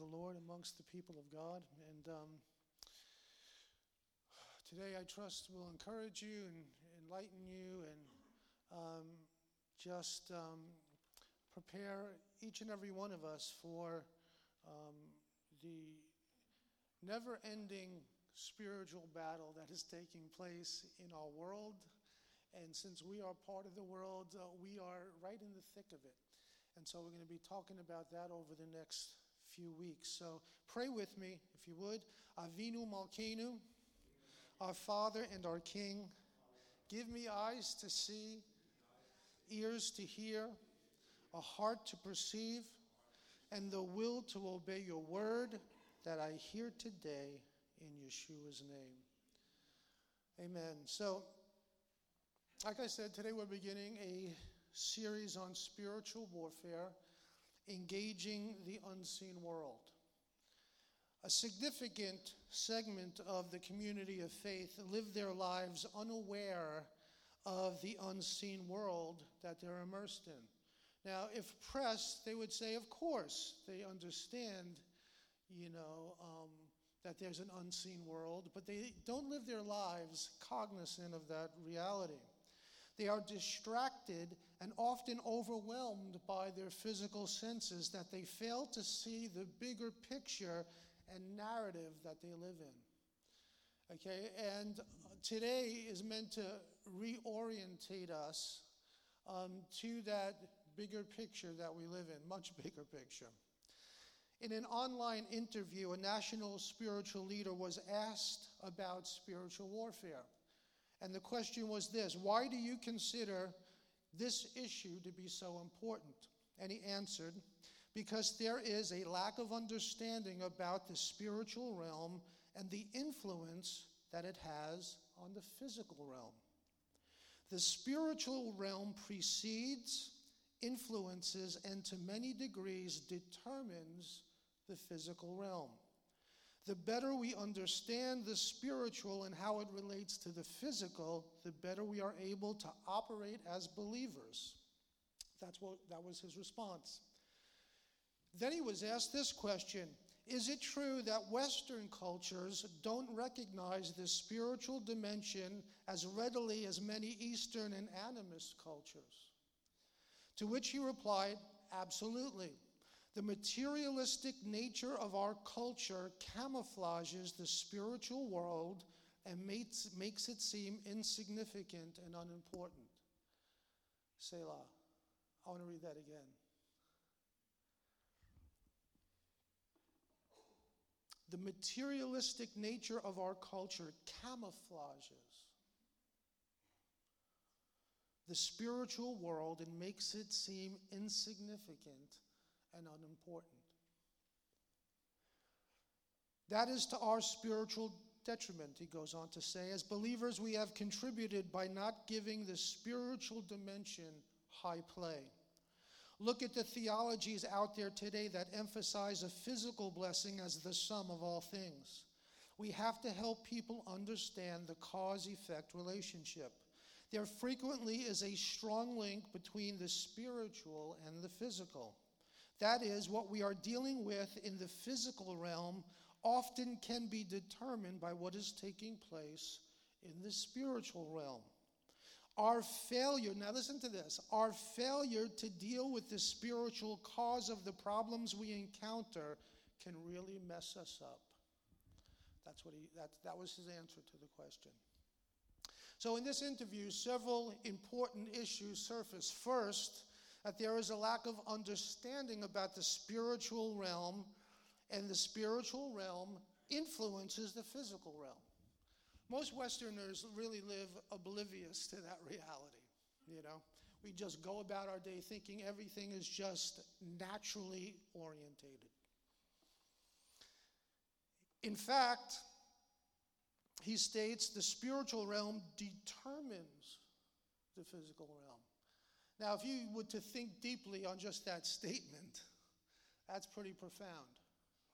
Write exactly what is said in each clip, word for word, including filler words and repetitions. of the Lord amongst the people of God. And um, today, I trust, will encourage you and enlighten you and um, just um, prepare each and every one of us for um, the never-ending spiritual battle that is taking place in our world. And since we are part of the world, uh, we are right in the thick of it. And so we're going to be talking about that over the next few weeks. So pray with me, if you would. Avinu Malkinu, our Father and our King, give me eyes to see, ears to hear, a heart to perceive, and the will to obey your word that I hear today in Yeshua's name. Amen. So, like I said, today we're beginning a series on spiritual warfare, engaging the unseen world. A significant segment of the community of faith live their lives unaware of the unseen world that they're immersed in. Now, if pressed, they would say, of course, they understand, you know, um, that there's an unseen world, but they don't live their lives cognizant of that reality. They are distracted and often overwhelmed by their physical senses that they fail to see the bigger picture and narrative that they live in. Okay, and today is meant to reorientate us um, to that bigger picture that we live in, much bigger picture. In an online interview, a national spiritual leader was asked about spiritual warfare. And the question was this: why do you consider this issue to be so important? And he answered, because there is a lack of understanding about the spiritual realm and the influence that it has on the physical realm. The spiritual realm precedes, influences, and to many degrees determines the physical realm. The better we understand the spiritual and how it relates to the physical, the better we are able to operate as believers. That's what that was his response. Then he was asked this question: is it true that Western cultures don't recognize the spiritual dimension as readily as many Eastern and animist cultures? To which he replied, absolutely. The materialistic nature of our culture camouflages the spiritual world and makes, makes it seem insignificant and unimportant. Selah. I want to read that again. The materialistic nature of our culture camouflages the spiritual world and makes it seem insignificant and unimportant. That is to our spiritual detriment, he goes on to say. As believers, we have contributed by not giving the spiritual dimension high play. Look at the theologies out there today that emphasize a physical blessing as the sum of all things. We have to help people understand the cause-effect relationship. There frequently is a strong link between the spiritual and the physical. That is, what we are dealing with in the physical realm often can be determined by what is taking place in the spiritual realm. Our failure, now listen to this, our failure to deal with the spiritual cause of the problems we encounter can really mess us up. That's what he, that, that was his answer to the question. So in this interview, several important issues surfaced. First, that there is a lack of understanding about the spiritual realm, and the spiritual realm influences the physical realm. Most Westerners really live oblivious to that reality, you know. We just go about our day thinking everything is just naturally orientated. In fact, he states the spiritual realm determines the physical realm. Now, if you were to think deeply on just that statement, that's pretty profound,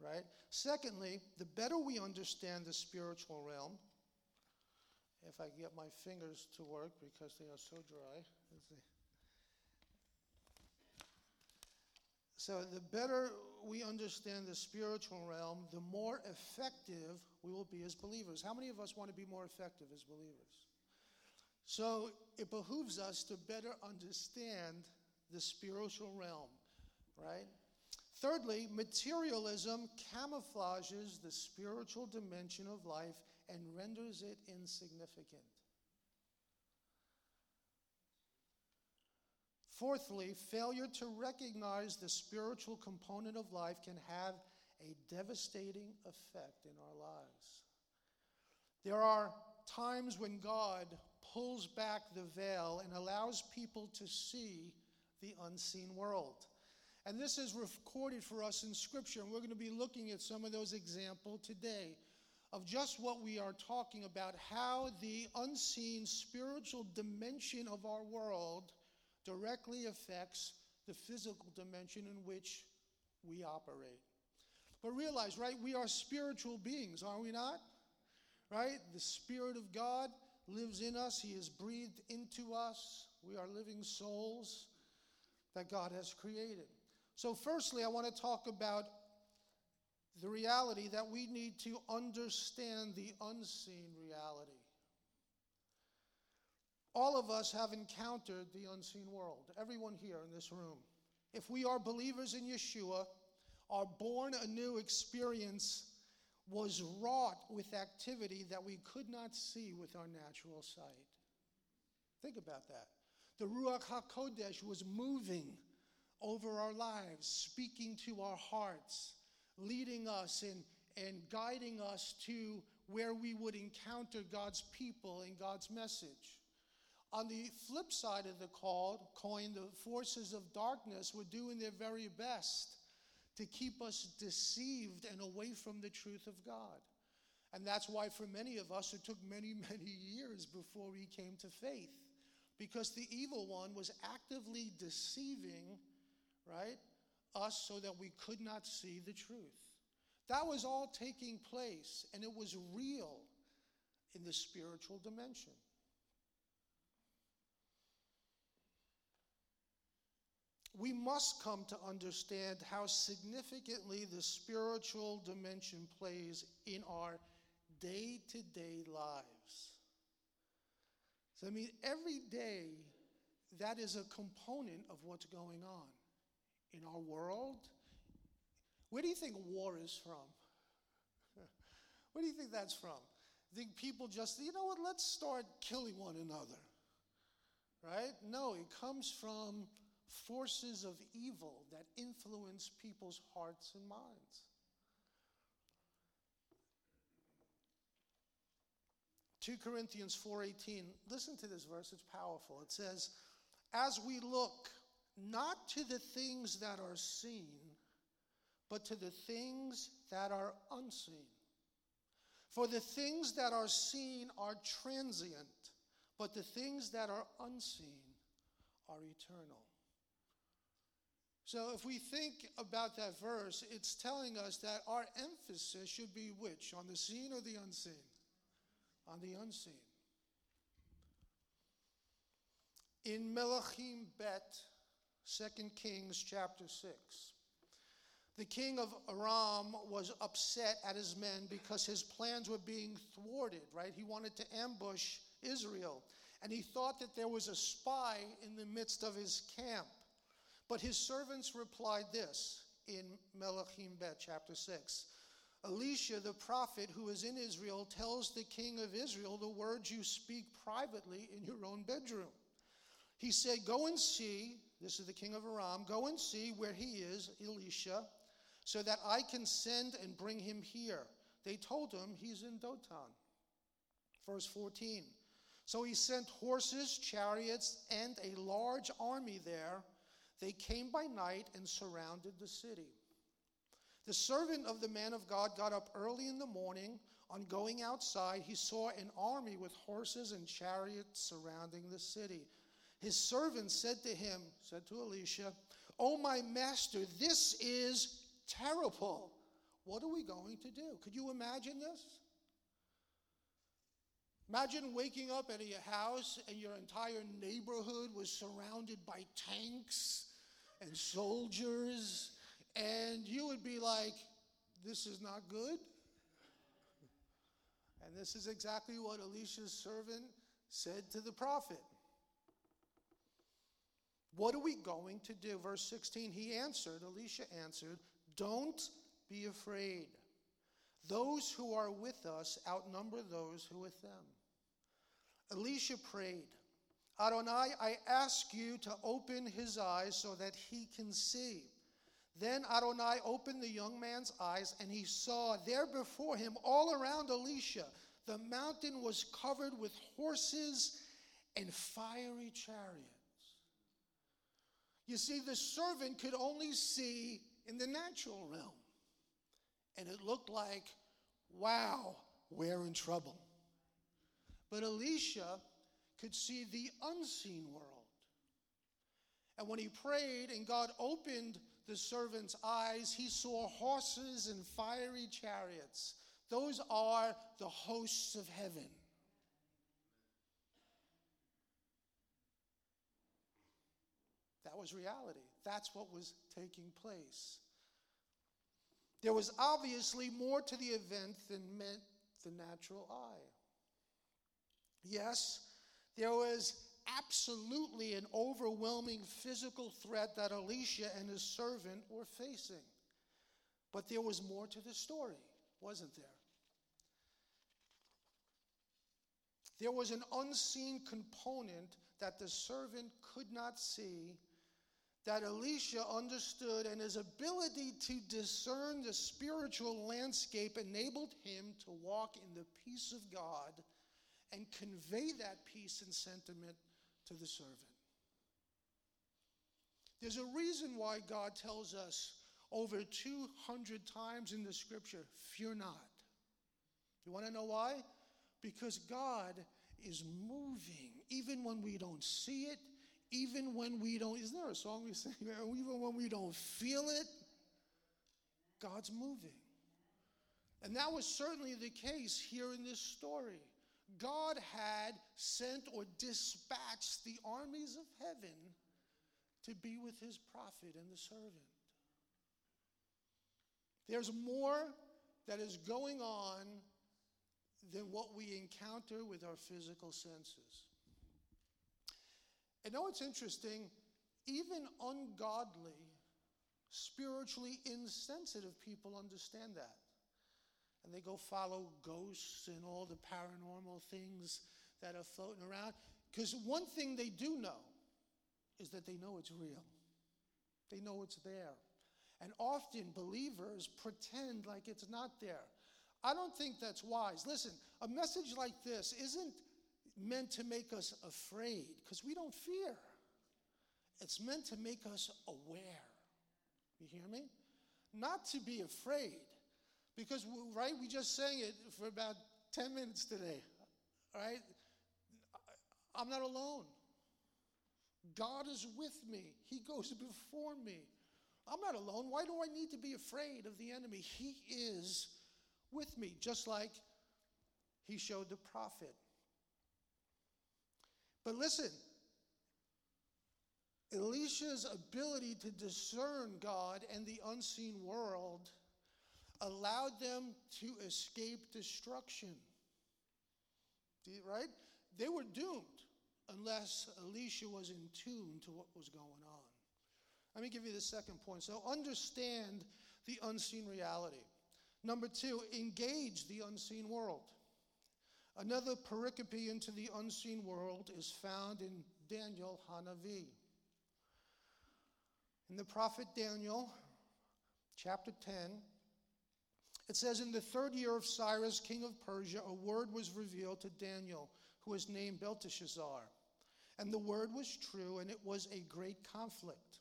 right? Secondly, the better we understand the spiritual realm, if I can get my fingers to work because they are so dry. So the better we understand the spiritual realm, the more effective we will be as believers. How many of us want to be more effective as believers? So it behooves us to better understand the spiritual realm, right? Thirdly, materialism camouflages the spiritual dimension of life and renders it insignificant. Fourthly, failure to recognize the spiritual component of life can have a devastating effect in our lives. There are times when God pulls back the veil and allows people to see the unseen world. And this is recorded for us in Scripture, and we're going to be looking at some of those examples today of just what we are talking about, how the unseen spiritual dimension of our world directly affects the physical dimension in which we operate. But realize, right, we are spiritual beings, are we not? Right? The Spirit of God lives in us. He is breathed into us. We are living souls that God has created. So firstly, I want to talk about the reality that we need to understand the unseen reality. All of us have encountered the unseen world, everyone here in this room. If we are believers in Yeshua, our born anew experience was wrought with activity that we could not see with our natural sight. Think about that. The Ruach HaKodesh was moving over our lives, speaking to our hearts, leading us and, and guiding us to where we would encounter God's people and God's message. On the flip side of the coin, the forces of darkness were doing their very best to keep us deceived and away from the truth of God. And that's why for many of us, it took many, many years before we came to faith, because the evil one was actively deceiving, right, us so that we could not see the truth. That was all taking place, and it was real in the spiritual dimension. We must come to understand how significantly the spiritual dimension plays in our day-to-day lives. So, I mean, every day, that is a component of what's going on in our world. Where do you think war is from? Where do you think that's from? I think people just, you know what, let's start killing one another, right? No, it comes from forces of evil that influence people's hearts and minds. Second Corinthians four eighteen, listen to this verse, it's powerful. It says, as we look not to the things that are seen, but to the things that are unseen. For the things that are seen are transient, but the things that are unseen are eternal. So if we think about that verse, it's telling us that our emphasis should be which? On the seen or the unseen? On the unseen. In Melachim Bet, Second Kings chapter six, the king of Aram was upset at his men because his plans were being thwarted, right? He wanted to ambush Israel, and he thought that there was a spy in the midst of his camp. But his servants replied this in Melachim Bet chapter six. Elisha, the prophet who is in Israel, tells the king of Israel the words you speak privately in your own bedroom. He said, go and see, this is the king of Aram, go and see where he is, Elisha, so that I can send and bring him here. They told him he's in Dothan. Verse fourteen. So he sent horses, chariots, and a large army there. They came by night and surrounded the city. The servant of the man of God got up early in the morning. On going outside, he saw an army with horses and chariots surrounding the city. His servant said to him, said to Elisha, oh, my master, this is terrible. What are we going to do? Could you imagine this? Imagine waking up at your house and your entire neighborhood was surrounded by tanks and soldiers and you would be like, this is not good. And this is exactly what Elisha's servant said to the prophet. What are we going to do? Verse sixteen, he answered, Elisha answered, don't be afraid. Those who are with us outnumber those who are with them. Elisha prayed, Adonai, I ask you to open his eyes so that he can see. Then Adonai opened the young man's eyes, and he saw there before him, all around Elisha, the mountain was covered with horses and fiery chariots. You see, the servant could only see in the natural realm. And it looked like, wow, we're in trouble. But Elisha could see the unseen world. And when he prayed and God opened the servant's eyes, he saw horses and fiery chariots. Those are the hosts of heaven. That was reality. That's what was taking place. There was obviously more to the event than met the natural eye. Yes, there was absolutely an overwhelming physical threat that Elisha and his servant were facing. But there was more to the story, wasn't there? There was an unseen component that the servant could not see, that Elisha understood, and his ability to discern the spiritual landscape enabled him to walk in the peace of God and convey that peace and sentiment to the servant. There's a reason why God tells us over two hundred times in the scripture, fear not. You want to know why? Because God is moving, even when we don't see it, even when we don't, isn't there a song we sing? Even when we don't feel it, God's moving. And that was certainly the case here in this story. God had sent or dispatched the armies of heaven to be with his prophet and the servant. There's more that is going on than what we encounter with our physical senses. And know it's interesting, even ungodly, spiritually insensitive people understand that. And they go follow ghosts and all the paranormal things that are floating around. Because one thing they do know is that they know it's real. They know it's there. And often believers pretend like it's not there. I don't think that's wise. Listen, a message like this isn't meant to make us afraid, because we don't fear. It's meant to make us aware. You hear me? Not to be afraid. Because, right, we just sang it for about ten minutes today, right? I'm not alone. God is with me. He goes before me. I'm not alone. Why do I need to be afraid of the enemy? He is with me, just like he showed the prophet. But listen, Elisha's ability to discern God and the unseen world allowed them to escape destruction, right? They were doomed unless Elisha was in tune to what was going on. Let me give you the second point. So understand the unseen reality. Number two, engage the unseen world. Another pericope into the unseen world is found in Daniel Hanavi. In the prophet Daniel, chapter ten, it says, in the third year of Cyrus, king of Persia, a word was revealed to Daniel, who was named Belteshazzar. And the word was true, and it was a great conflict.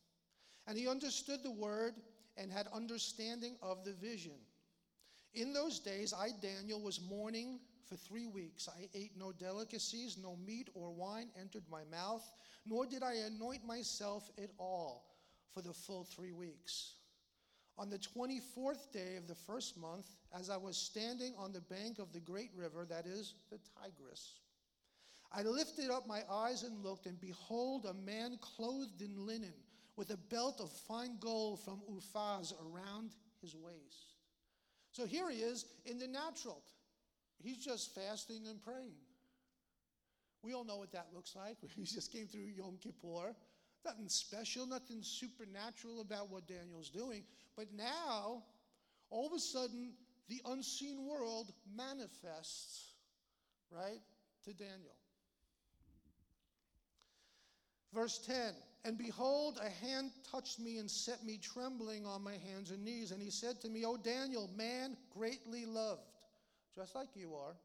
And he understood the word and had understanding of the vision. In those days, I, Daniel, was mourning for three weeks. I ate no delicacies, no meat or wine entered my mouth, nor did I anoint myself at all for the full three weeks. On the twenty-fourth day of the first month, as I was standing on the bank of the great river, that is, the Tigris, I lifted up my eyes and looked, and behold, a man clothed in linen with a belt of fine gold from Ufaz around his waist. So here he is in the natural. He's just fasting and praying. We all know what that looks like. He just came through Yom Kippur. Nothing special, nothing supernatural about what Daniel's doing. But now, all of a sudden, the unseen world manifests, right, to Daniel. Verse ten, and behold, a hand touched me and set me trembling on my hands and knees. And he said to me, O Daniel, man greatly loved, just like you are.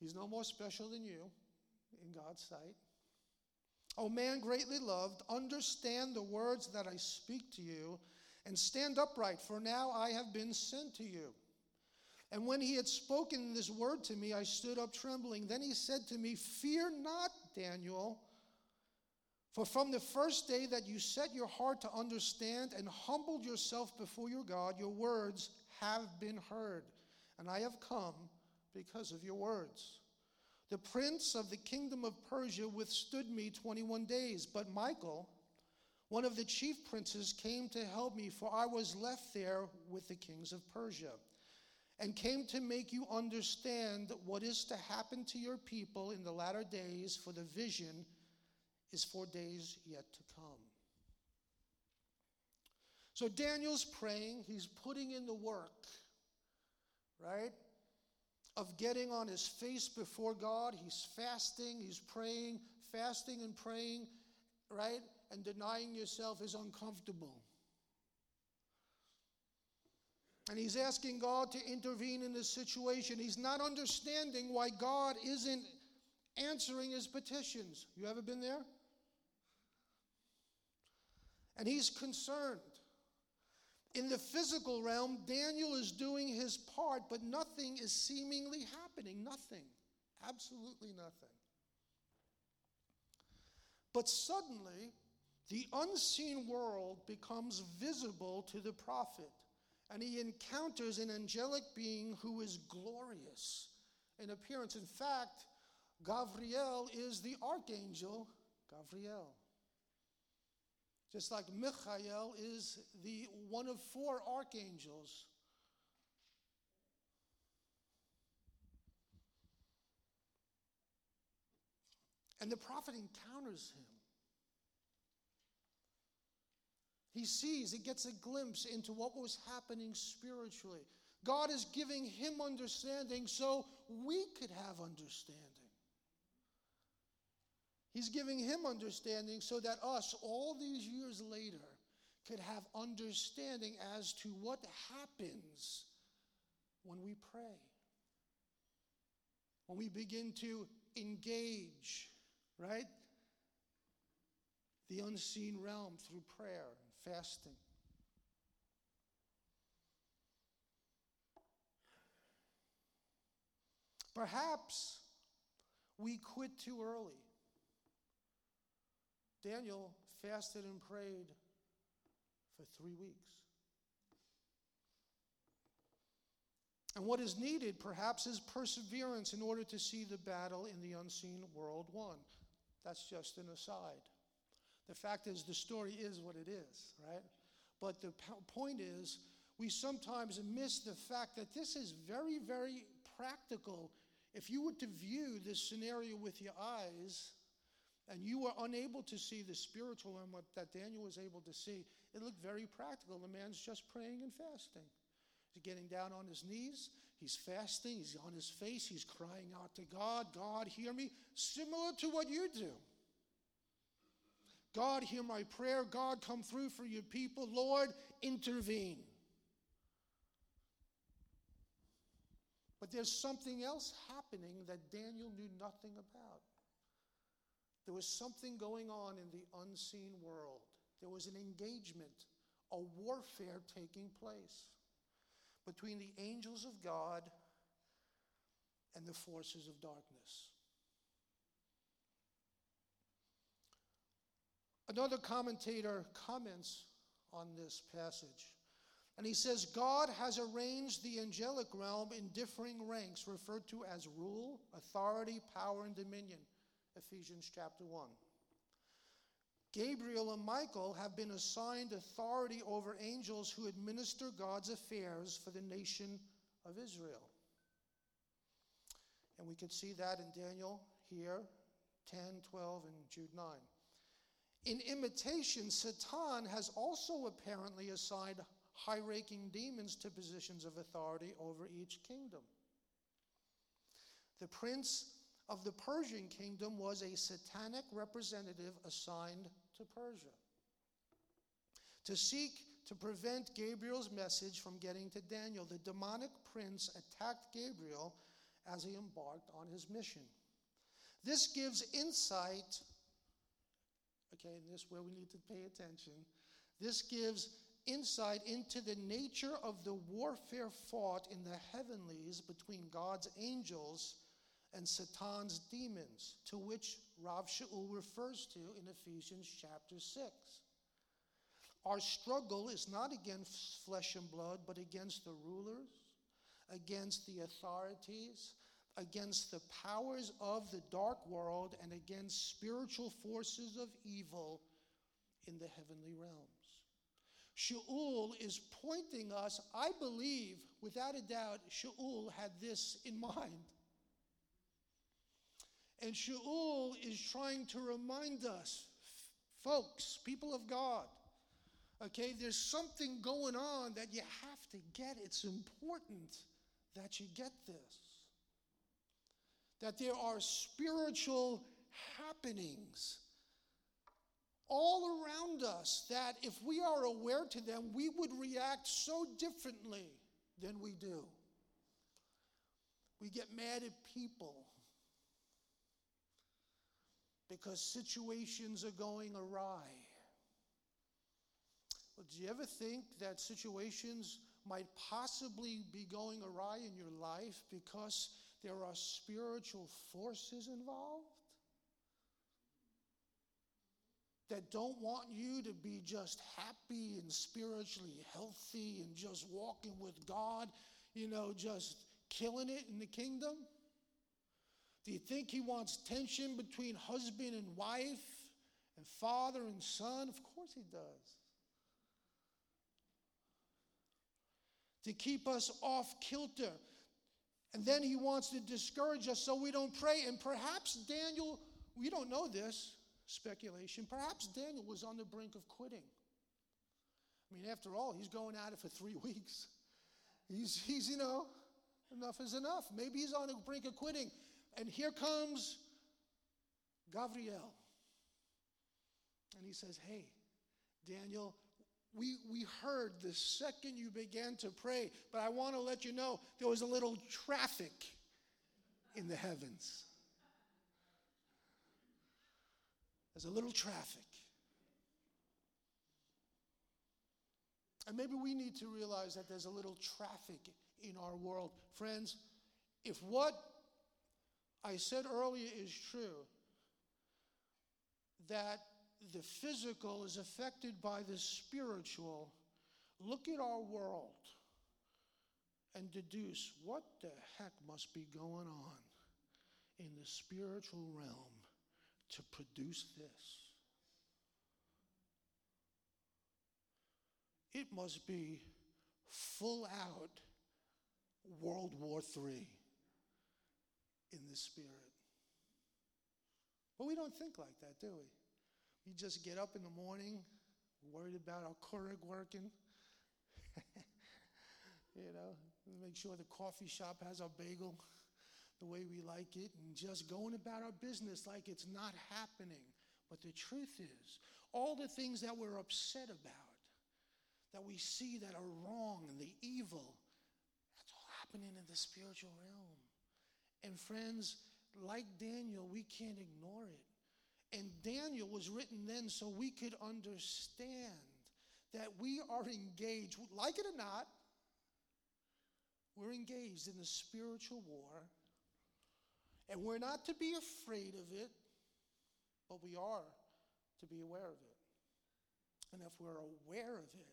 He's no more special than you in God's sight. O man greatly loved, understand the words that I speak to you and stand upright, for now I have been sent to you. And when he had spoken this word to me, I stood up trembling. Then he said to me, fear not, Daniel, for from the first day that you set your heart to understand and humbled yourself before your God, your words have been heard, and I have come because of your words. The prince of the kingdom of Persia withstood me twenty-one days, but Michael, one of the chief princes, came to help me, for I was left there with the kings of Persia, and came to make you understand what is to happen to your people in the latter days, for the vision is for days yet to come. So Daniel's praying, he's putting in the work, right, of getting on his face before God. He's fasting, he's praying, fasting and praying, right, and denying yourself is uncomfortable. And he's asking God to intervene in this situation. He's not understanding why God isn't answering his petitions. You ever been there? And he's concerned. In the physical realm, Daniel is doing his part, but nothing is seemingly happening. Nothing. Absolutely nothing. But suddenly, the unseen world becomes visible to the prophet. And he encounters an angelic being who is glorious in appearance. In fact, Gabriel is the archangel Gabriel. Just like Mikhail is the one of four archangels. And the prophet encounters him. He sees, he gets a glimpse into what was happening spiritually. God is giving him understanding so we could have understanding. He's giving him understanding so that us, all these years later, could have understanding as to what happens when we pray, when we begin to engage, right? The unseen realm through prayer and fasting. Perhaps we quit too early. Daniel fasted and prayed for three weeks. And what is needed, perhaps, is perseverance in order to see the battle in the unseen world won. That's just an aside. The fact is, the story is what it is, right? But the point is, we sometimes miss the fact that this is very, very practical. If you were to view this scenario with your eyes, and you were unable to see the spiritual and what that Daniel was able to see, it looked very practical. The man's just praying and fasting. He's getting down on his knees. He's fasting. He's on his face. He's crying out to God, God, hear me. Similar to what you do. God, hear my prayer. God, come through for your people. Lord, intervene. But there's something else happening that Daniel knew nothing about. There was something going on in the unseen world. There was an engagement, a warfare taking place between the angels of God and the forces of darkness. Another commentator comments on this passage, and he says, God has arranged the angelic realm in differing ranks, referred to as rule, authority, power, and dominion, Ephesians chapter one. Gabriel and Michael have been assigned authority over angels who administer God's affairs for the nation of Israel. And we can see that in Daniel here, ten, twelve, and Jude nine. In imitation, Satan has also apparently assigned high-ranking demons to positions of authority over each kingdom. The prince of the Persian kingdom was a satanic representative assigned to Persia to seek to prevent Gabriel's message from getting to Daniel. The demonic prince attacked Gabriel as he embarked on his mission. This gives insight, okay, and this is where we need to pay attention. This gives insight into the nature of the warfare fought in the heavenlies between God's angels and Satan's demons, to which Rav Shaul refers to in Ephesians chapter six. Our struggle is not against flesh and blood, but against the rulers, against the authorities, against the powers of the dark world, and against spiritual forces of evil in the heavenly realms. Shaul is pointing us, I believe, without a doubt, Shaul had this in mind. And Shaul is trying to remind us, folks, people of God, okay, there's something going on that you have to get. It's important that you get this. That there are spiritual happenings all around us that if we are aware to them, we would react so differently than we do. We get mad at people because situations are going awry. Well, do you ever think that situations might possibly be going awry in your life because there are spiritual forces involved that don't want you to be just happy and spiritually healthy and just walking with God, you know, just killing it in the kingdom? Do you think he wants tension between husband and wife and father and son? Of course he does. To keep us off kilter. And then he wants to discourage us so we don't pray. And perhaps Daniel, we don't know this, speculation, perhaps Daniel was on the brink of quitting. I mean, after all, he's going at it for three weeks. He's, he's you know, enough is enough. Maybe he's on the brink of quitting. And here comes Gabriel. And he says, hey, Daniel, we, we heard the second you began to pray, but I want to let you know there was a little traffic in the heavens. There's a little traffic. And maybe we need to realize that there's a little traffic in our world. Friends, if what I said earlier is true, that the physical is affected by the spiritual, look at our world and deduce what the heck must be going on in the spiritual realm to produce this. It must be full out World War Three in the spirit. But we don't think like that, do we? We just get up in the morning, worried about our Keurig working, you know, make sure the coffee shop has our bagel the way we like it, and just going about our business like it's not happening. But the truth is, all the things that we're upset about, that we see that are wrong and the evil, that's all happening in the spiritual realm. And friends, like Daniel, we can't ignore it. And Daniel was written then so we could understand that we are engaged, like it or not, we're engaged in the spiritual war. And we're not to be afraid of it, but we are to be aware of it. And if we're aware of it,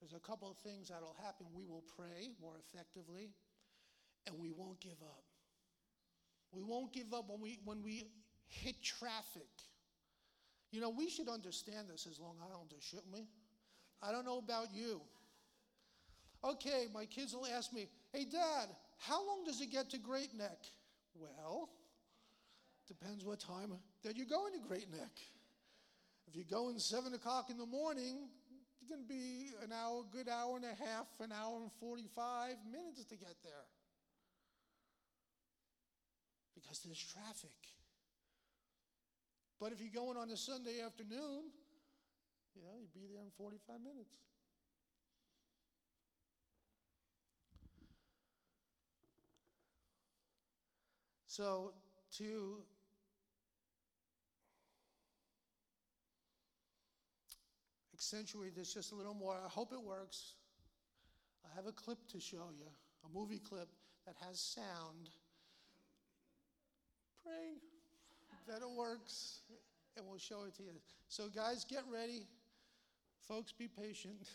there's a couple of things that'll happen. We will pray more effectively, and we won't give up. We won't give up when we when we hit traffic. You know, we should understand this as Long Islanders, shouldn't we? I don't know about you. Okay, my kids will ask me, hey, Dad, how long does it get to Great Neck? Well, depends what time that you're going to Great Neck. If you're going seven o'clock in the morning, it's going to be an hour, good hour and a half, an hour and forty-five minutes to get there. Because there's traffic. But if you're going on a Sunday afternoon, you know, you'd be there in forty-five minutes. So to accentuate this just a little more, I hope it works. I have a clip to show you, a movie clip that has sound. Pray that it works, and we'll show it to you. So guys, get ready. Folks, be patient.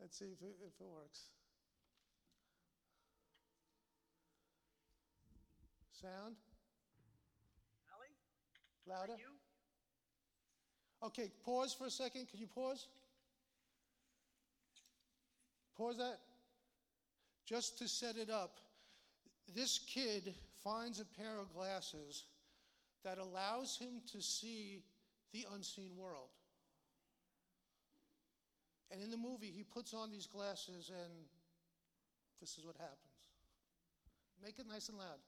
Let's see if it, if it works. Sound? Allie? Louder? You? Okay, pause for a second. Could you pause? Pause that. Just to set it up. This kid finds a pair of glasses that allows him to see the unseen world. And in the movie, he puts on these glasses, and this is what happens. Make it nice and loud.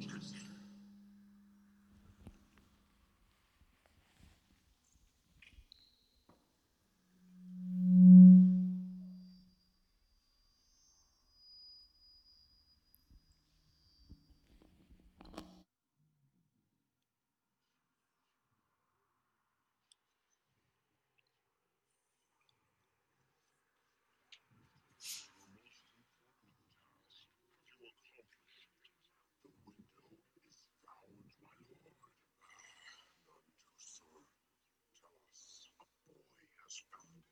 He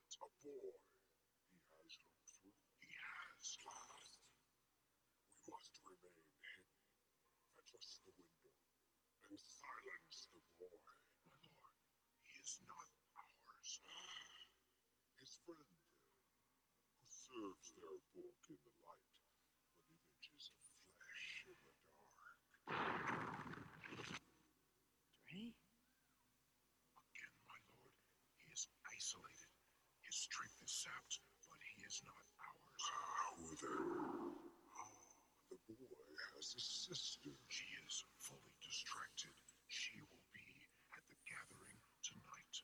has looked through. He has lost. We must remain hidden, adjust the window, and silence the void. My lord, he is not ours. His friend there, who serves their book in the light, but images of flesh in the dark. Dre? Again, my lord, he is isolated. His strength is sapped, but he is not ours. How then? Oh, the boy has a sister. She is fully distracted. She will be at the gathering tonight.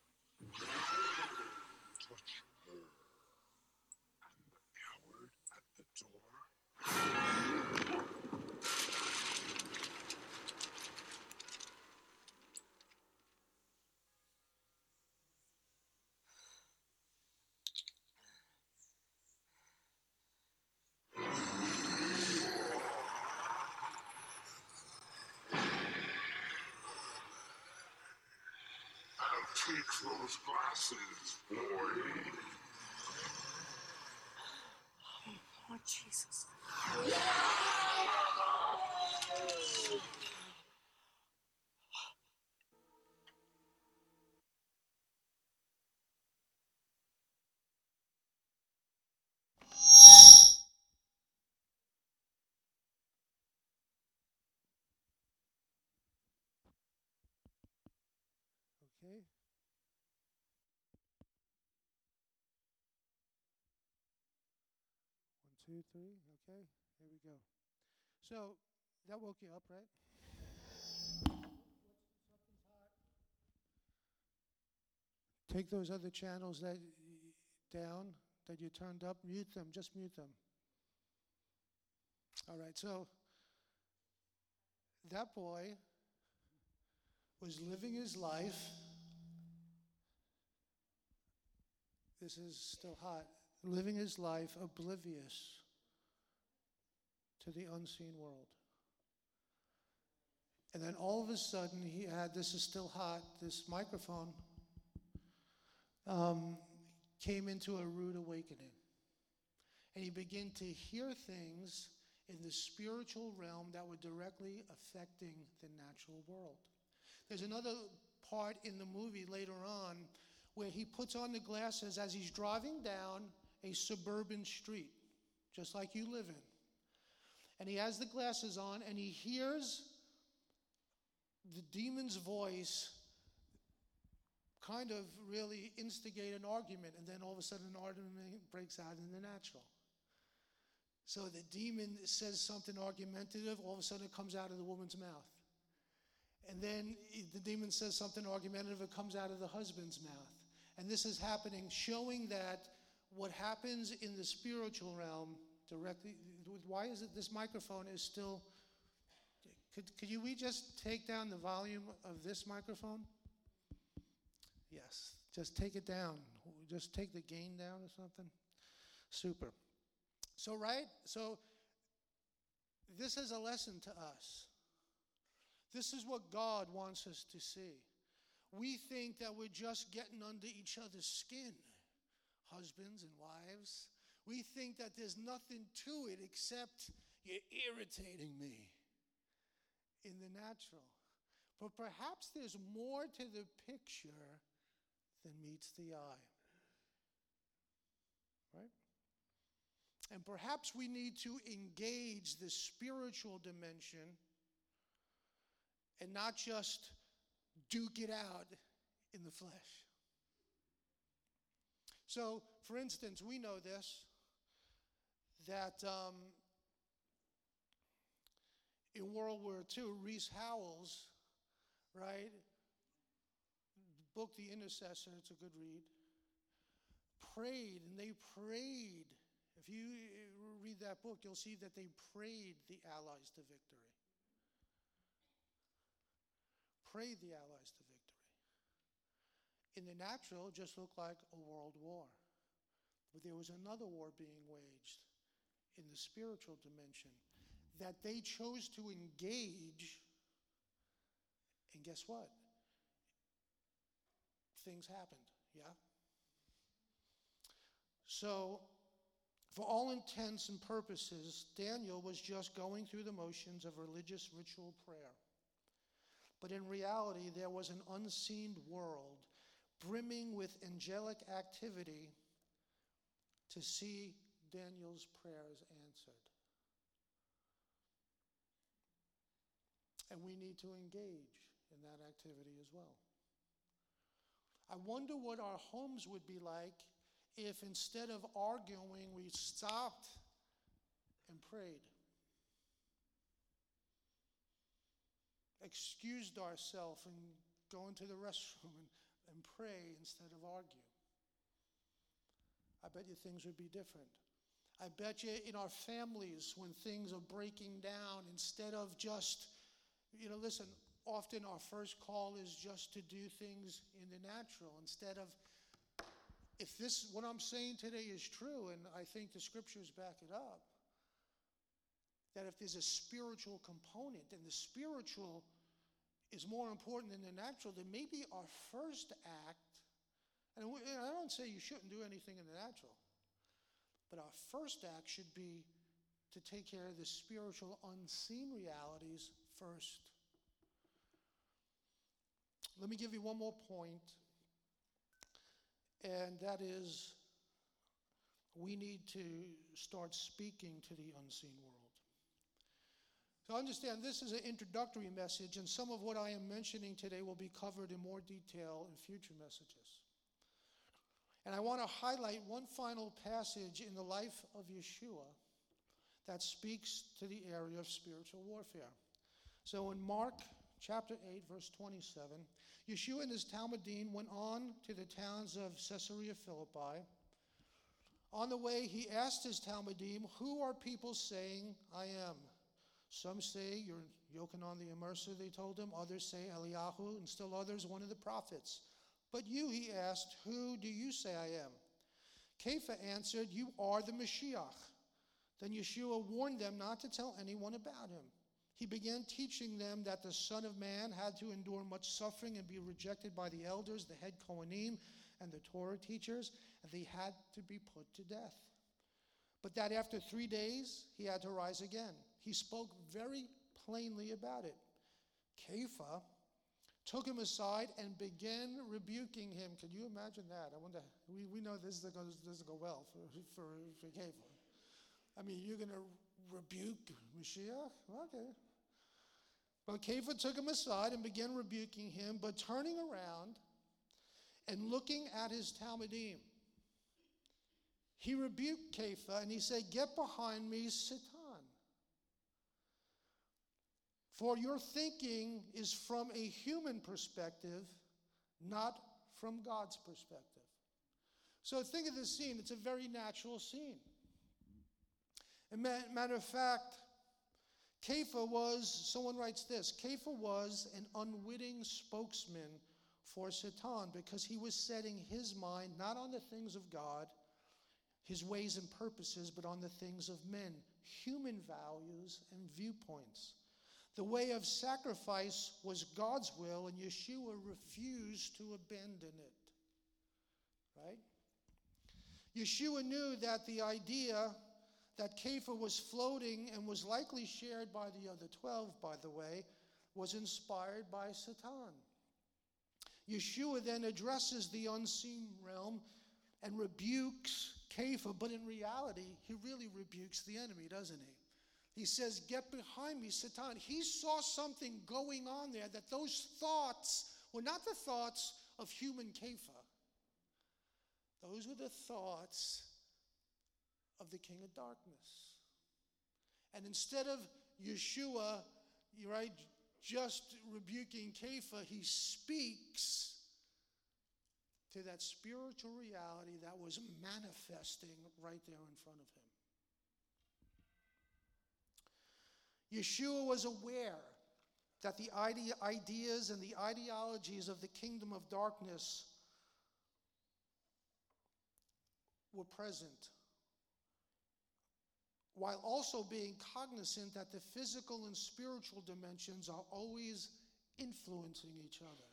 Touch her. And the coward at the door. Take those glasses, boy. Oh, Lord Jesus. Okay. Two, three, okay, here we go. So That woke you up, right? Take those other channels that down that you turned up. Mute them. Just mute them. All right. So that boy was living his life. This is still hot. Living his life oblivious to the unseen world. And then all of a sudden he had, this is still hot, this microphone um, came into a rude awakening. And he began to hear things in the spiritual realm that were directly affecting the natural world. There's another part in the movie later on where he puts on the glasses as he's driving down a suburban street, just like you live in. And he has the glasses on and he hears the demon's voice kind of really instigate an argument, and then all of a sudden an argument breaks out in the natural. So the demon says something argumentative, all of a sudden it comes out of the woman's mouth. And then the demon says something argumentative, it comes out of the husband's mouth. And this is happening, showing that what happens in the spiritual realm directly, why is it this microphone is still, could could you we just take down the volume of this microphone? Yes, just take it down. Just take the gain down or something. Super. So, right? So, this is a lesson to us. This is what God wants us to see. We think that we're just getting under each other's skin, husbands and wives. We think that there's nothing to it except you're irritating me in the natural. But perhaps there's more to the picture than meets the eye. Right? And perhaps we need to engage the spiritual dimension and not just duke it out in the flesh. So, for instance, we know this, that um, in World War Two, Reese Howells, right, book The Intercessor, it's a good read, prayed, and they prayed. If you read that book, you'll see that they prayed the Allies to victory. Prayed the Allies to victory. In the natural, it just looked like a world war. But there was another war being waged in the spiritual dimension that they chose to engage. And guess what? Things happened, yeah? So, for all intents and purposes, Daniel was just going through the motions of religious ritual prayer. But in reality, there was an unseen world brimming with angelic activity to see Daniel's prayers answered. And we need to engage in that activity as well. I wonder what our homes would be like if instead of arguing, we stopped and prayed. Excused ourselves and go into the restroom and, and pray instead of argue. I bet you things would be different. I bet you in our families when things are breaking down, instead of just, you know, listen, often our first call is just to do things in the natural instead of, if this, what I'm saying today is true, and I think the scriptures back it up, that if there's a spiritual component, and the spiritual is more important than the natural, then maybe our first act, and I don't say you shouldn't do anything in the natural, but our first act should be to take care of the spiritual unseen realities first. Let me give you one more point, and that is we need to start speaking to the unseen world. So understand, this is an introductory message, and some of what I am mentioning today will be covered in more detail in future messages. And I want to highlight one final passage in the life of Yeshua that speaks to the area of spiritual warfare. So in Mark chapter eight, verse twenty-seven, Yeshua and his Talmudim went on to the towns of Caesarea Philippi. On the way, he asked his Talmudim, "Who are people saying I am?" Some say you're Yochanan the Immerser, they told him. Others say Eliyahu, and still others, one of the prophets. "But you," he asked, "who do you say I am?" Kepha answered, "You are the Mashiach." Then Yeshua warned them not to tell anyone about him. He began teaching them that the Son of Man had to endure much suffering and be rejected by the elders, the head Kohanim, and the Torah teachers, and they had to be put to death. But that after three days, he had to rise again. He spoke very plainly about it. Kepha took him aside and began rebuking him. Can you imagine that? I wonder, we, we know this doesn't go, this doesn't go well for, for, for Kepha. I mean, you're going to rebuke Mashiach? Okay. But Kepha took him aside and began rebuking him, but turning around and looking at his Talmudim, he rebuked Kepha and he said, "Get behind me, Satan. For your thinking is from a human perspective, not from God's perspective." So think of this scene. It's a very natural scene. As a matter of fact, Kepha was, someone writes this, Kepha was an unwitting spokesman for Satan because he was setting his mind not on the things of God, his ways and purposes, but on the things of men, human values and viewpoints. The way of sacrifice was God's will, and Yeshua refused to abandon it, right? Yeshua knew that the idea that Kepha was floating and was likely shared by the other twelve, by the way, was inspired by Satan. Yeshua then addresses the unseen realm and rebukes Kepha, but in reality, he really rebukes the enemy, doesn't he? He says, "Get behind me, Satan." He saw something going on there, that those thoughts were not the thoughts of human Kepha. Those were the thoughts of the king of darkness. And instead of Yeshua, right, just rebuking Kepha, he speaks to that spiritual reality that was manifesting right there in front of him. Yeshua was aware that the ideas and the ideologies of the kingdom of darkness were present, while also being cognizant that the physical and spiritual dimensions are always influencing each other.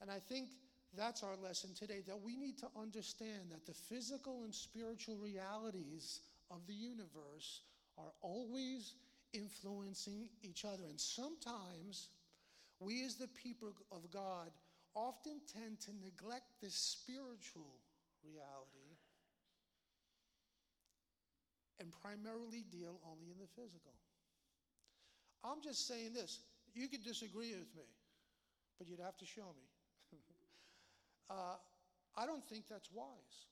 And I think that's our lesson today, that we need to understand that the physical and spiritual realities of the universe are always influencing each other. And sometimes we as the people of God often tend to neglect this spiritual reality and primarily deal only in the physical. I'm just saying this. You could disagree with me, but you'd have to show me. Uh, I don't think that's wise.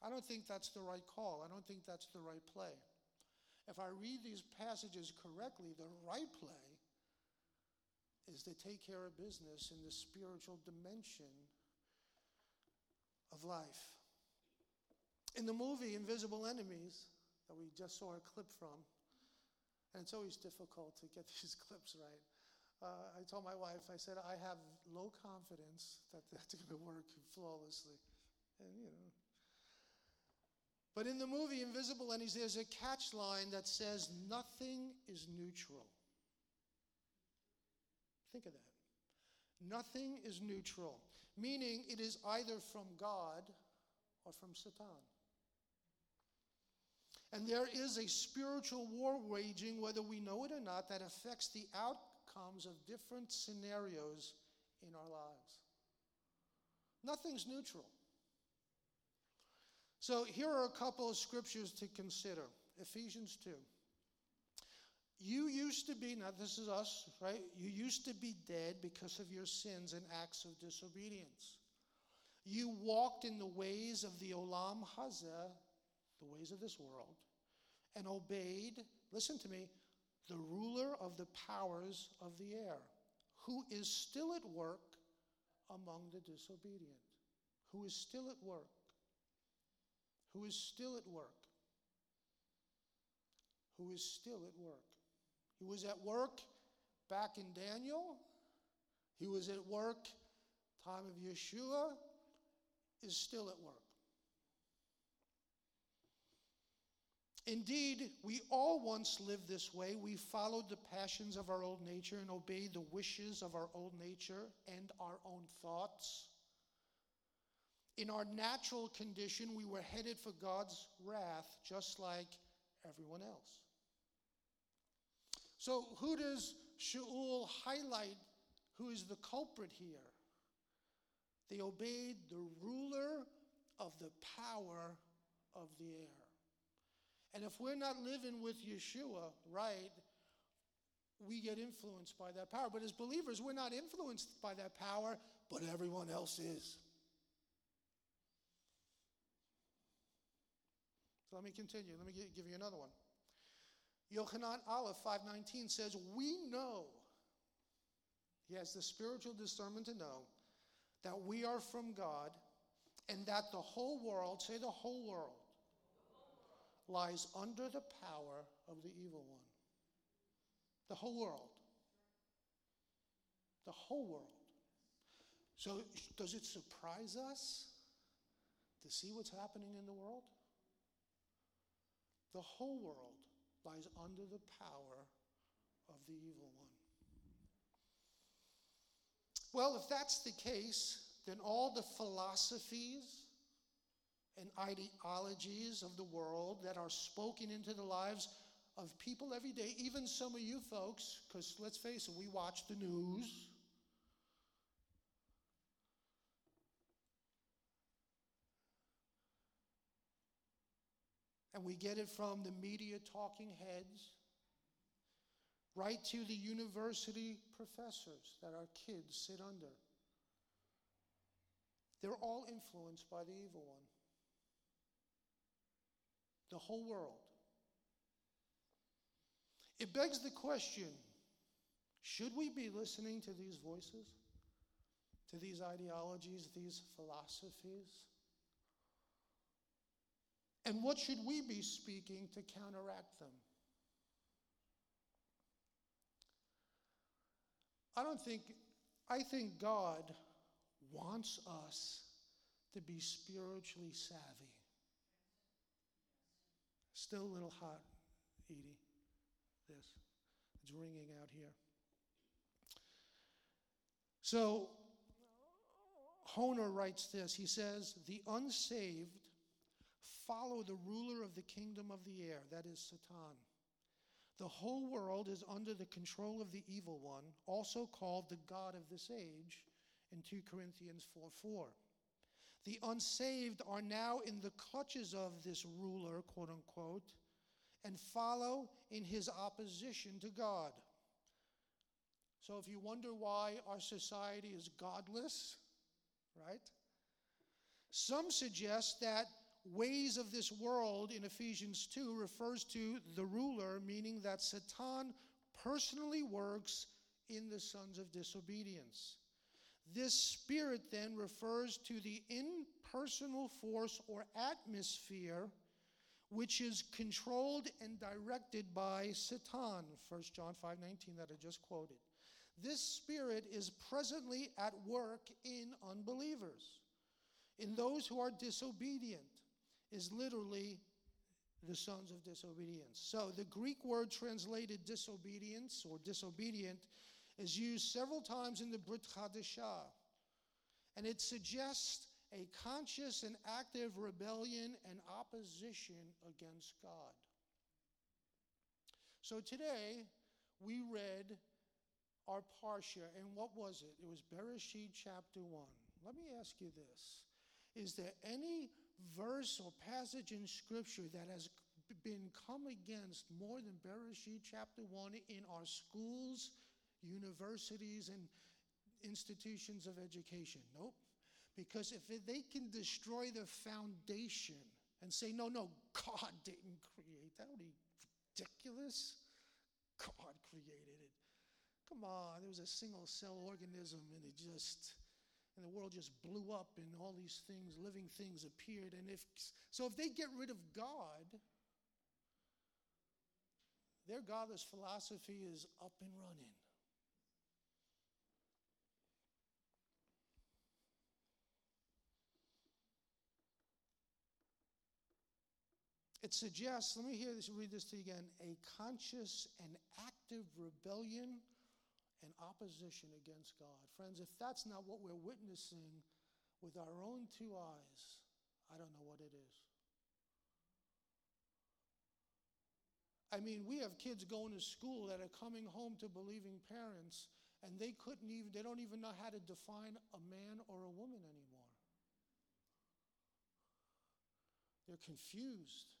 I don't think that's the right call. I don't think that's the right play. If I read these passages correctly, the right play is to take care of business in the spiritual dimension of life. In the movie Invisible Enemies, that we just saw a clip from, and it's always difficult to get these clips right, Uh, I told my wife, I said, I have low confidence that that's going to work flawlessly. And, you know. But in the movie Invisible Enemies, there's a catch line that says, "Nothing is neutral." Think of that. Nothing is neutral, meaning it is either from God or from Satan. And there is a spiritual war waging, whether we know it or not, that affects the outcome of different scenarios in our lives. Nothing's neutral. So here are a couple of scriptures to consider. Ephesians two. You used to be, now this is us, right? You used to be dead because of your sins and acts of disobedience. You walked in the ways of the Olam Hazah, the ways of this world, and obeyed, listen to me, the ruler of the powers of the air, who is still at work among the disobedient. Who is still at work. Who is still at work. Who is still at work. He was at work back in Daniel. He was at work time of Yeshua, is still at work. Indeed, we all once lived this way. We followed the passions of our old nature and obeyed the wishes of our old nature and our own thoughts. In our natural condition, we were headed for God's wrath, just like everyone else. So who does Shaul highlight? Who is the culprit here? They obeyed the ruler of the power of the air. And if we're not living with Yeshua, right, we get influenced by that power. But as believers, we're not influenced by that power, but everyone else is. So let me continue. Let me give you another one. Yochanan Aleph five nineteen says, we know, he has the spiritual discernment to know, that we are from God, and that the whole world, say the whole world, lies under the power of the evil one. The whole world. The whole world. So does it surprise us to see what's happening in the world? The whole world lies under the power of the evil one. Well, if that's the case, then all the philosophies and ideologies of the world that are spoken into the lives of people every day, even some of you folks, because let's face it, we watch the news. And we get it from the media talking heads right to the university professors that our kids sit under. They're all influenced by the evil one. The whole world. It begs the question, should we be listening to these voices, to these ideologies, these philosophies? And what should we be speaking to counteract them? I don't think, I think God wants us to be spiritually savvy. Still a little hot, Edie, this. It's ringing out here. So, Honer writes this. He says, the unsaved follow the ruler of the kingdom of the air, that is Satan. The whole world is under the control of the evil one, also called the god of this age, in two Corinthians four four. The unsaved are now in the clutches of this ruler, quote unquote, and follow in his opposition to God. So if you wonder why our society is godless, right? Some suggest that ways of this world in Ephesians two refers to the ruler, meaning that Satan personally works in the sons of disobedience. This spirit then refers to the impersonal force or atmosphere which is controlled and directed by Satan, First John five nineteen that I just quoted. This spirit is presently at work in unbelievers, in those who are disobedient. Is literally the sons of disobedience. So the Greek word translated disobedience or disobedient is used several times in the Brit Chadasha, and it suggests a conscious and active rebellion and opposition against God. So today we read our Parsha, and what was it? It was Bereshit chapter one. Let me ask you this. Is there any verse or passage in Scripture that has been come against more than Bereshit chapter one in our schools, universities, and institutions of education? Nope. Because if they can destroy the foundation and say, no, no, God didn't create that. Would be ridiculous. God created it. Come on, there was a single cell organism and it just, and the world just blew up and all these things, living things appeared. And if, so if they get rid of God, their godless philosophy is up and running. It suggests, let me hear this, read this to you again, a conscious and active rebellion and opposition against God. Friends, if that's not what we're witnessing with our own two eyes, I don't know what it is. I mean, we have kids going to school that are coming home to believing parents, and they couldn't even, they don't even know how to define a man or a woman anymore. They're confused.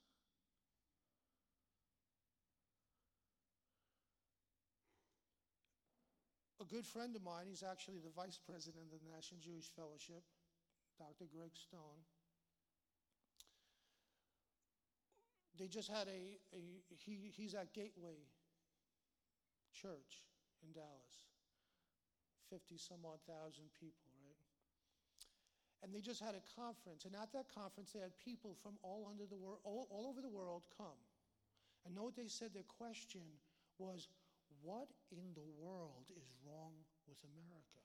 A good friend of mine, he's actually the vice president of the National Jewish Fellowship, Doctor Greg Stone. They just had a, a he, he's at Gateway Church in Dallas, fifty some odd thousand people, right? And they just had a conference, and at that conference they had people from all under the world, all, all over the world come. And know what they said? Their question was, what in the world is wrong with America?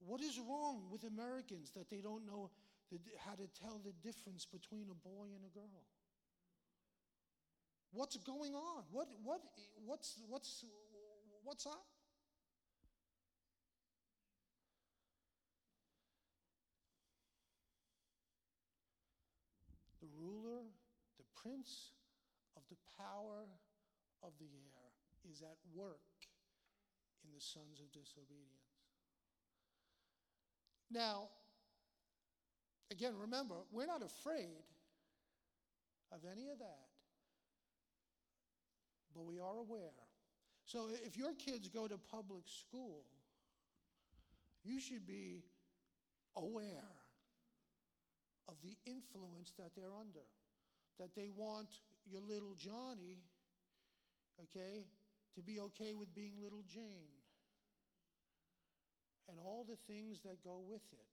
What is wrong with Americans that they don't know the, how to tell the difference between a boy and a girl? What's going on? What what what's what's what's up? The ruler, the prince of the power of the air is at work in the sons of disobedience. Now, again, remember, we're not afraid of any of that, but we are aware. So if your kids go to public school, you should be aware of the influence that they're under, that they want your little Johnny, okay, to be okay with being little Jane, and all the things that go with it.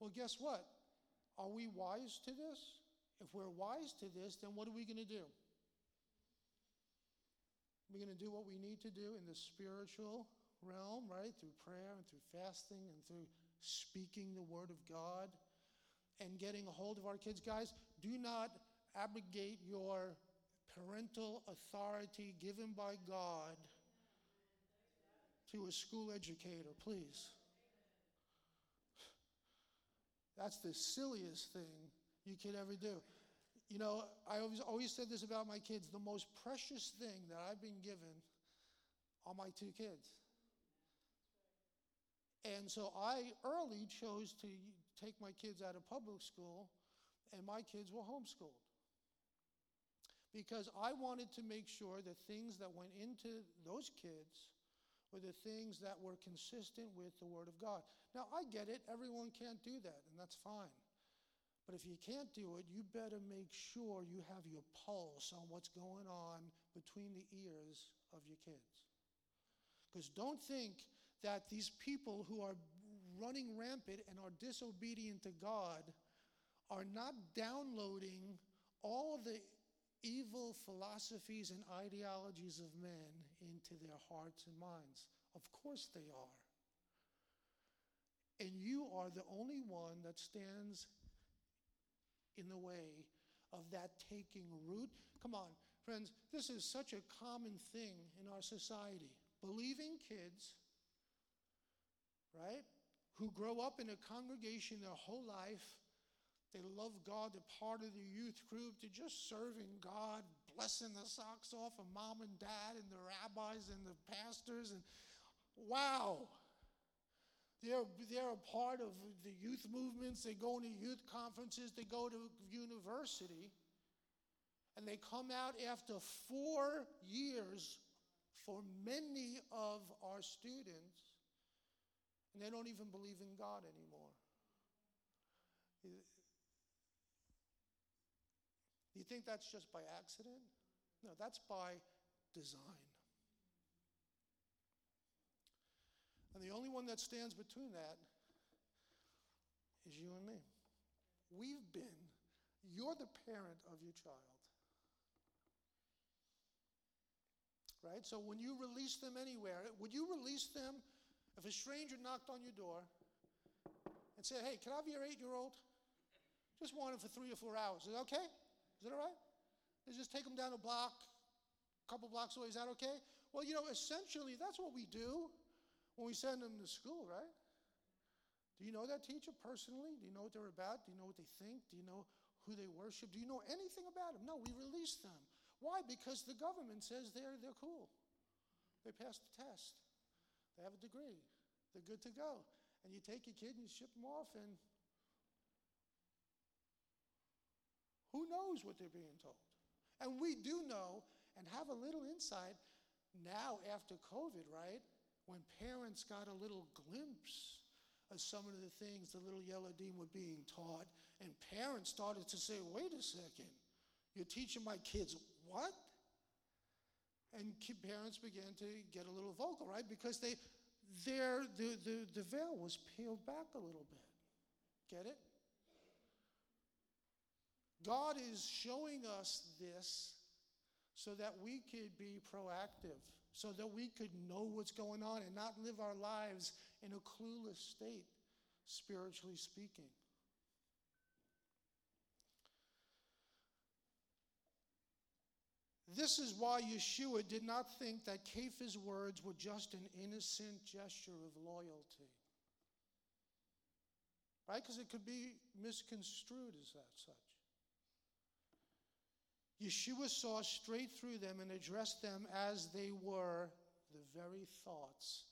Well, guess what? Are we wise to this? If we're wise to this, then what are we going to do? We're going to do what we need to do in the spiritual realm, right, through prayer and through fasting and through speaking the word of God and getting a hold of our kids. Guys, do not abrogate your parental authority given by God to a school educator, please. That's the silliest thing you could ever do. You know, I always, always said this about my kids. The most precious thing that I've been given are my two kids. And so I early chose to take my kids out of public school, and my kids were homeschooled, because I wanted to make sure the things that went into those kids were the things that were consistent with the Word of God. Now, I get it. Everyone can't do that, and that's fine. But if you can't do it, you better make sure you have your pulse on what's going on between the ears of your kids. Because don't think that these people who are running rampant and are disobedient to God are not downloading all the evil philosophies and ideologies of men into their hearts and minds. Of course they are. And you are the only one that stands in the way of that taking root. Come on, friends, this is such a common thing in our society. Believing kids, right, who grow up in a congregation their whole life, they love God, they're part of the youth group, they're just serving God, blessing the socks off of mom and dad and the rabbis and the pastors, and wow, they're, they're a part of the youth movements, they go to youth conferences, they go to university, and they come out after four years for many of our students, and they don't even believe in God anymore. Do you think that's just by accident? No, that's by design. And the only one that stands between that is you and me. We've been, you're the parent of your child. Right? So when you release them anywhere, would you release them if a stranger knocked on your door and said, hey, can I have your eight-year-old? Just want him for three or four hours. Is that okay? Is that all right? They just take him down a block, a couple blocks away. Is that okay? Well, you know, essentially that's what we do when we send them to school, right? Do you know that teacher personally? Do you know what they're about? Do you know what they think? Do you know who they worship? Do you know anything about them? No, we release them. Why? Because the government says they're they're cool. They passed the test. They have a degree. They're good to go. And you take your kid and you ship them off, and who knows what they're being told? And we do know and have a little insight now after COVID, right? When parents got a little glimpse of some of the things the little Yeladim were being taught, and parents started to say, wait a second, you're teaching my kids what? And parents began to get a little vocal, right? Because they... There, the, the, the veil was peeled back a little bit. Get it? God is showing us this so that we could be proactive, so that we could know what's going on and not live our lives in a clueless state, spiritually speaking. This is why Yeshua did not think that Kepha's words were just an innocent gesture of loyalty. Right? Because it could be misconstrued as that such. Yeshua saw straight through them and addressed them as they were the very thoughts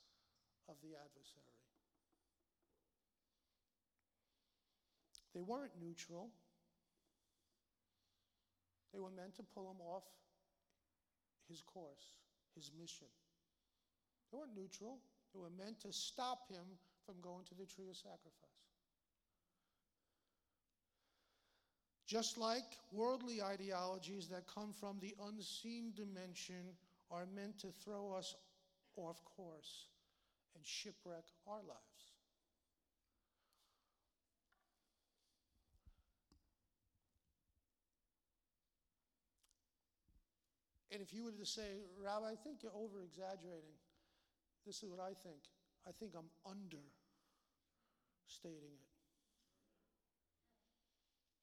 of the adversary. They weren't neutral. They were meant to pull him off his course, his mission. They weren't neutral. They were meant to stop him from going to the tree of sacrifice. Just like worldly ideologies that come from the unseen dimension are meant to throw us off course and shipwreck our lives. And if you were to say, Rabbi, I think you're over-exaggerating. This is what I think. I think I'm understating it.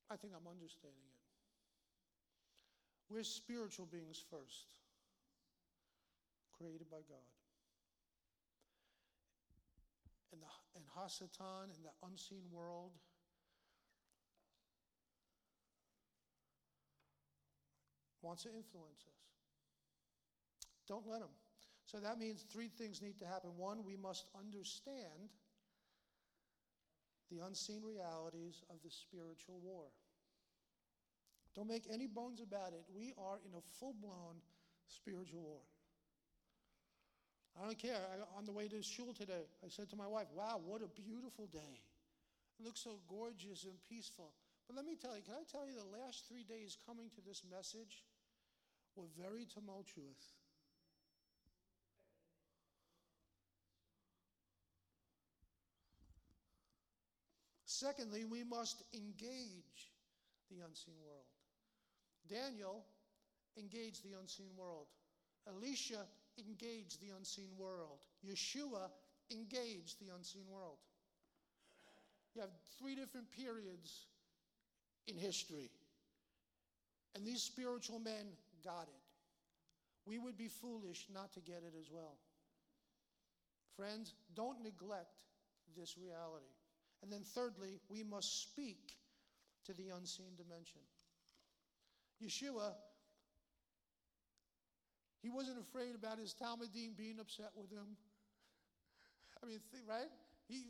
I think I'm understating it. We're spiritual beings first, created by God. And the and Hasatan and the unseen world wants to influence us. Don't let him. So that means three things need to happen. One, we must understand the unseen realities of the spiritual war. Don't make any bones about it. We are in a full-blown spiritual war. I don't care. I, on the way to shul today, I said to my wife, wow, what a beautiful day. It looks so gorgeous and peaceful. But let me tell you, can I tell you the last three days coming to this message were very tumultuous. Secondly, we must engage the unseen world. Daniel engaged the unseen world. Elisha engaged the unseen world. Yeshua engaged the unseen world. You have three different periods in history. And these spiritual men got it. We would be foolish not to get it as well. Friends, don't neglect this reality. And then thirdly, we must speak to the unseen dimension. Yeshua, he wasn't afraid about his Talmudim being upset with him. I mean, th- right? He,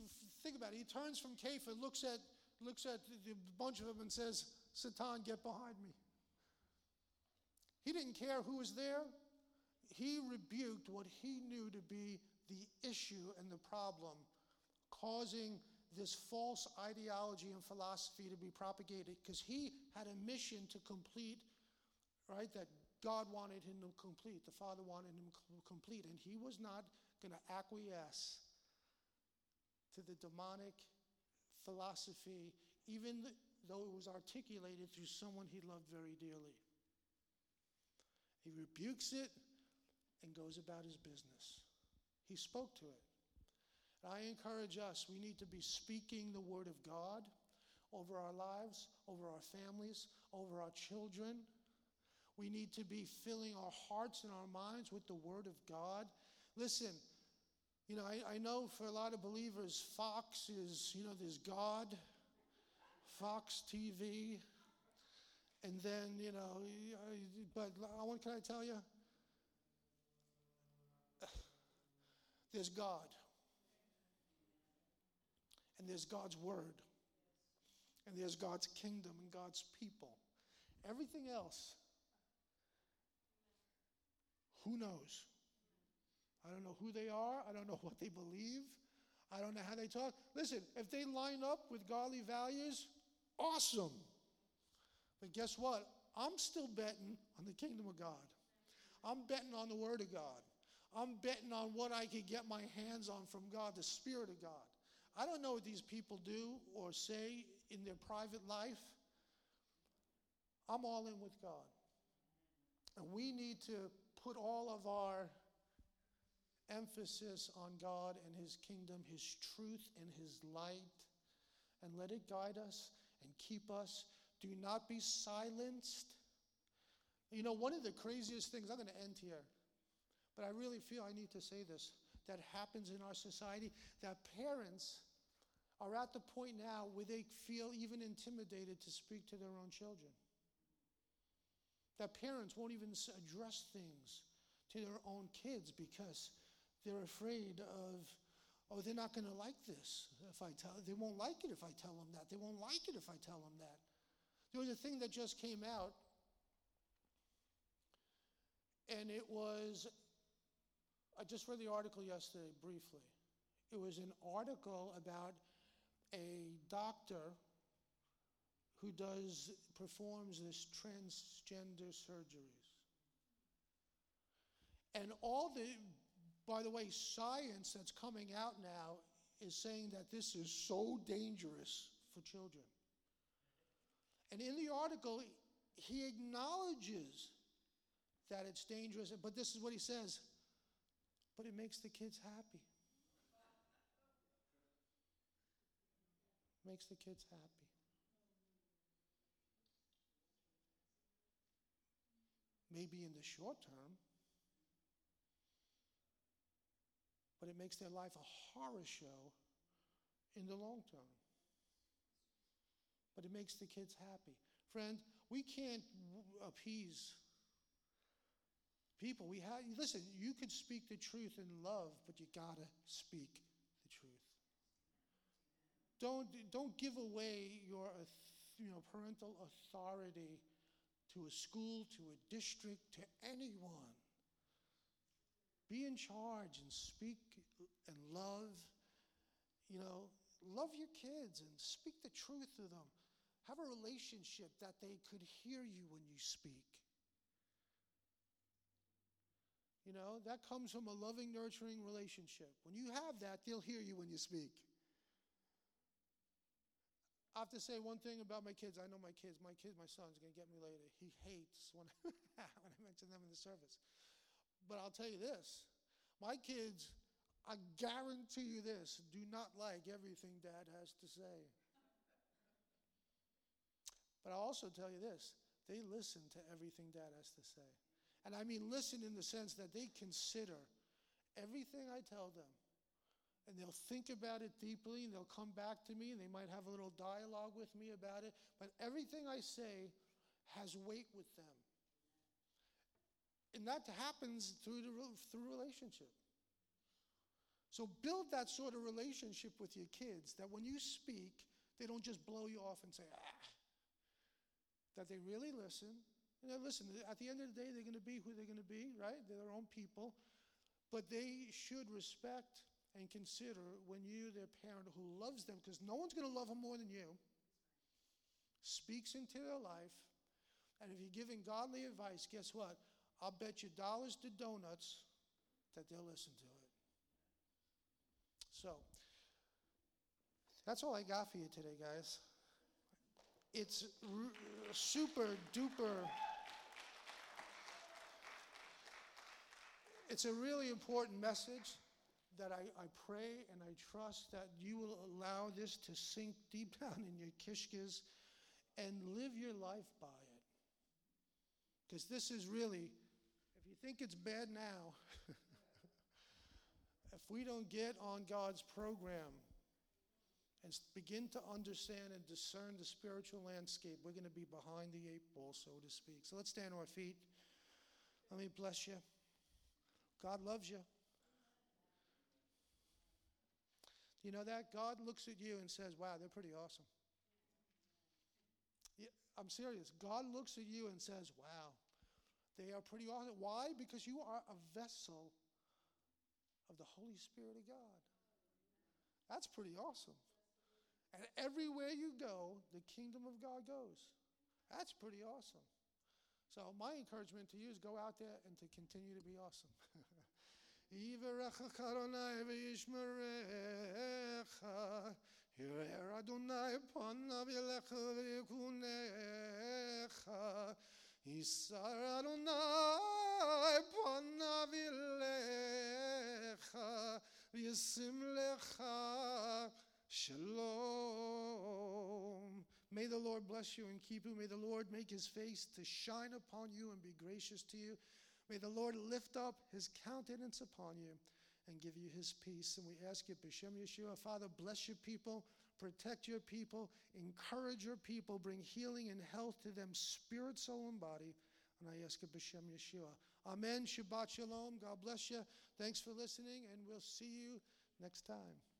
think about it. He turns from Kepha, looks at, looks at the bunch of them and says, Satan, get behind me. He didn't care who was there. He rebuked what he knew to be the issue and the problem, causing this false ideology and philosophy to be propagated, because he had a mission to complete, right, that God wanted him to complete, the Father wanted him to complete, and he was not going to acquiesce to the demonic philosophy, even though it was articulated through someone he loved very dearly. He rebukes it and goes about his business. He spoke to it. And I encourage us, we need to be speaking the word of God over our lives, over our families, over our children. We need to be filling our hearts and our minds with the word of God. Listen, you know, I, I know for a lot of believers, Fox is, you know, there's God, Fox T V, and then, you know, but what can I tell you? There's God. And there's God's word. And there's God's kingdom and God's people. Everything else, who knows? I don't know who they are. I don't know what they believe. I don't know how they talk. Listen, if they line up with godly values, awesome. But guess what? I'm still betting on the kingdom of God. I'm betting on the word of God. I'm betting on what I could get my hands on from God, the Spirit of God. I don't know what these people do or say in their private life. I'm all in with God. And we need to put all of our emphasis on God and his kingdom, his truth and his light, and let it guide us and keep us. Do not be silenced. You know, one of the craziest things, I'm going to end here, but I really feel I need to say this, that happens in our society, that parents are at the point now where they feel even intimidated to speak to their own children. That parents won't even address things to their own kids because they're afraid of, oh, they're not going to like this if I tell, they won't like it if I tell them that. They won't like it if I tell them that. There was a thing that just came out, and it was, I just read the article yesterday briefly. It was an article about a doctor who does, performs this transgender surgeries. And all the, by the way, science that's coming out now is saying that this is so dangerous for children. And in the article, he acknowledges that it's dangerous, but this is what he says, but it makes the kids happy. Makes the kids happy. Maybe in the short term, but it makes their life a horror show in the long term. But it makes the kids happy. Friend, we can't appease people. We have, listen, you could speak the truth in love, but you gotta speak the truth. Don't don't give away your, you know, parental authority to a school, to a district, to anyone. Be in charge and speak and love, you know, love your kids and speak the truth to them. Have a relationship that they could hear you when you speak. You know, that comes from a loving, nurturing relationship. When you have that, they'll hear you when you speak. I have to say one thing about my kids. I know my kids. My kids, my son's going to get me later. He hates when I, when I mention them in the service. But I'll tell you this. My kids, I guarantee you this, do not like everything Dad has to say. But I'll also tell you this. They listen to everything Dad has to say. And I mean listen in the sense that they consider everything I tell them. And they'll think about it deeply, and they'll come back to me, and they might have a little dialogue with me about it. But everything I say has weight with them. And that happens through the through relationship. So build that sort of relationship with your kids that when you speak, they don't just blow you off and say, ah, that they really listen. And they listen, at the end of the day, they're going to be who they're going to be, right? They're their own people. But they should respect and consider when you, their parent, who loves them, because no one's going to love them more than you, speaks into their life, and if you're giving godly advice, guess what? I'll bet you dollars to donuts that they'll listen to it. So, that's all I got for you today, guys. It's r- super duper. It's a really important message that I, I pray and I trust that you will allow this to sink deep down in your kishkas and live your life by it. Because this is really, if you think it's bad now, if we don't get on God's program and begin to understand and discern the spiritual landscape, we're going to be behind the eight ball, so to speak. So let's stand on our feet. Let me bless you. God loves you. You know that? God looks at you and says, wow, they're pretty awesome. Yeah, I'm serious. God looks at you and says, wow, they are pretty awesome. Why? Because you are a vessel of the Holy Spirit of God. That's pretty awesome. And everywhere you go, the kingdom of God goes. That's pretty awesome. So my encouragement to you is go out there and to continue to be awesome. Yisar Adonai panav ilecha v'yasim lecha shalom. May the Lord bless you and keep you. May the Lord make his face to shine upon you and be gracious to you. May the Lord lift up his countenance upon you and give you his peace. And we ask you, B'Shem Yeshua, Father, bless your people, protect your people, encourage your people, bring healing and health to them, spirit, soul, and body. And I ask you, B'Shem Yeshua. Amen. Shabbat shalom. God bless you. Thanks for listening, and we'll see you next time.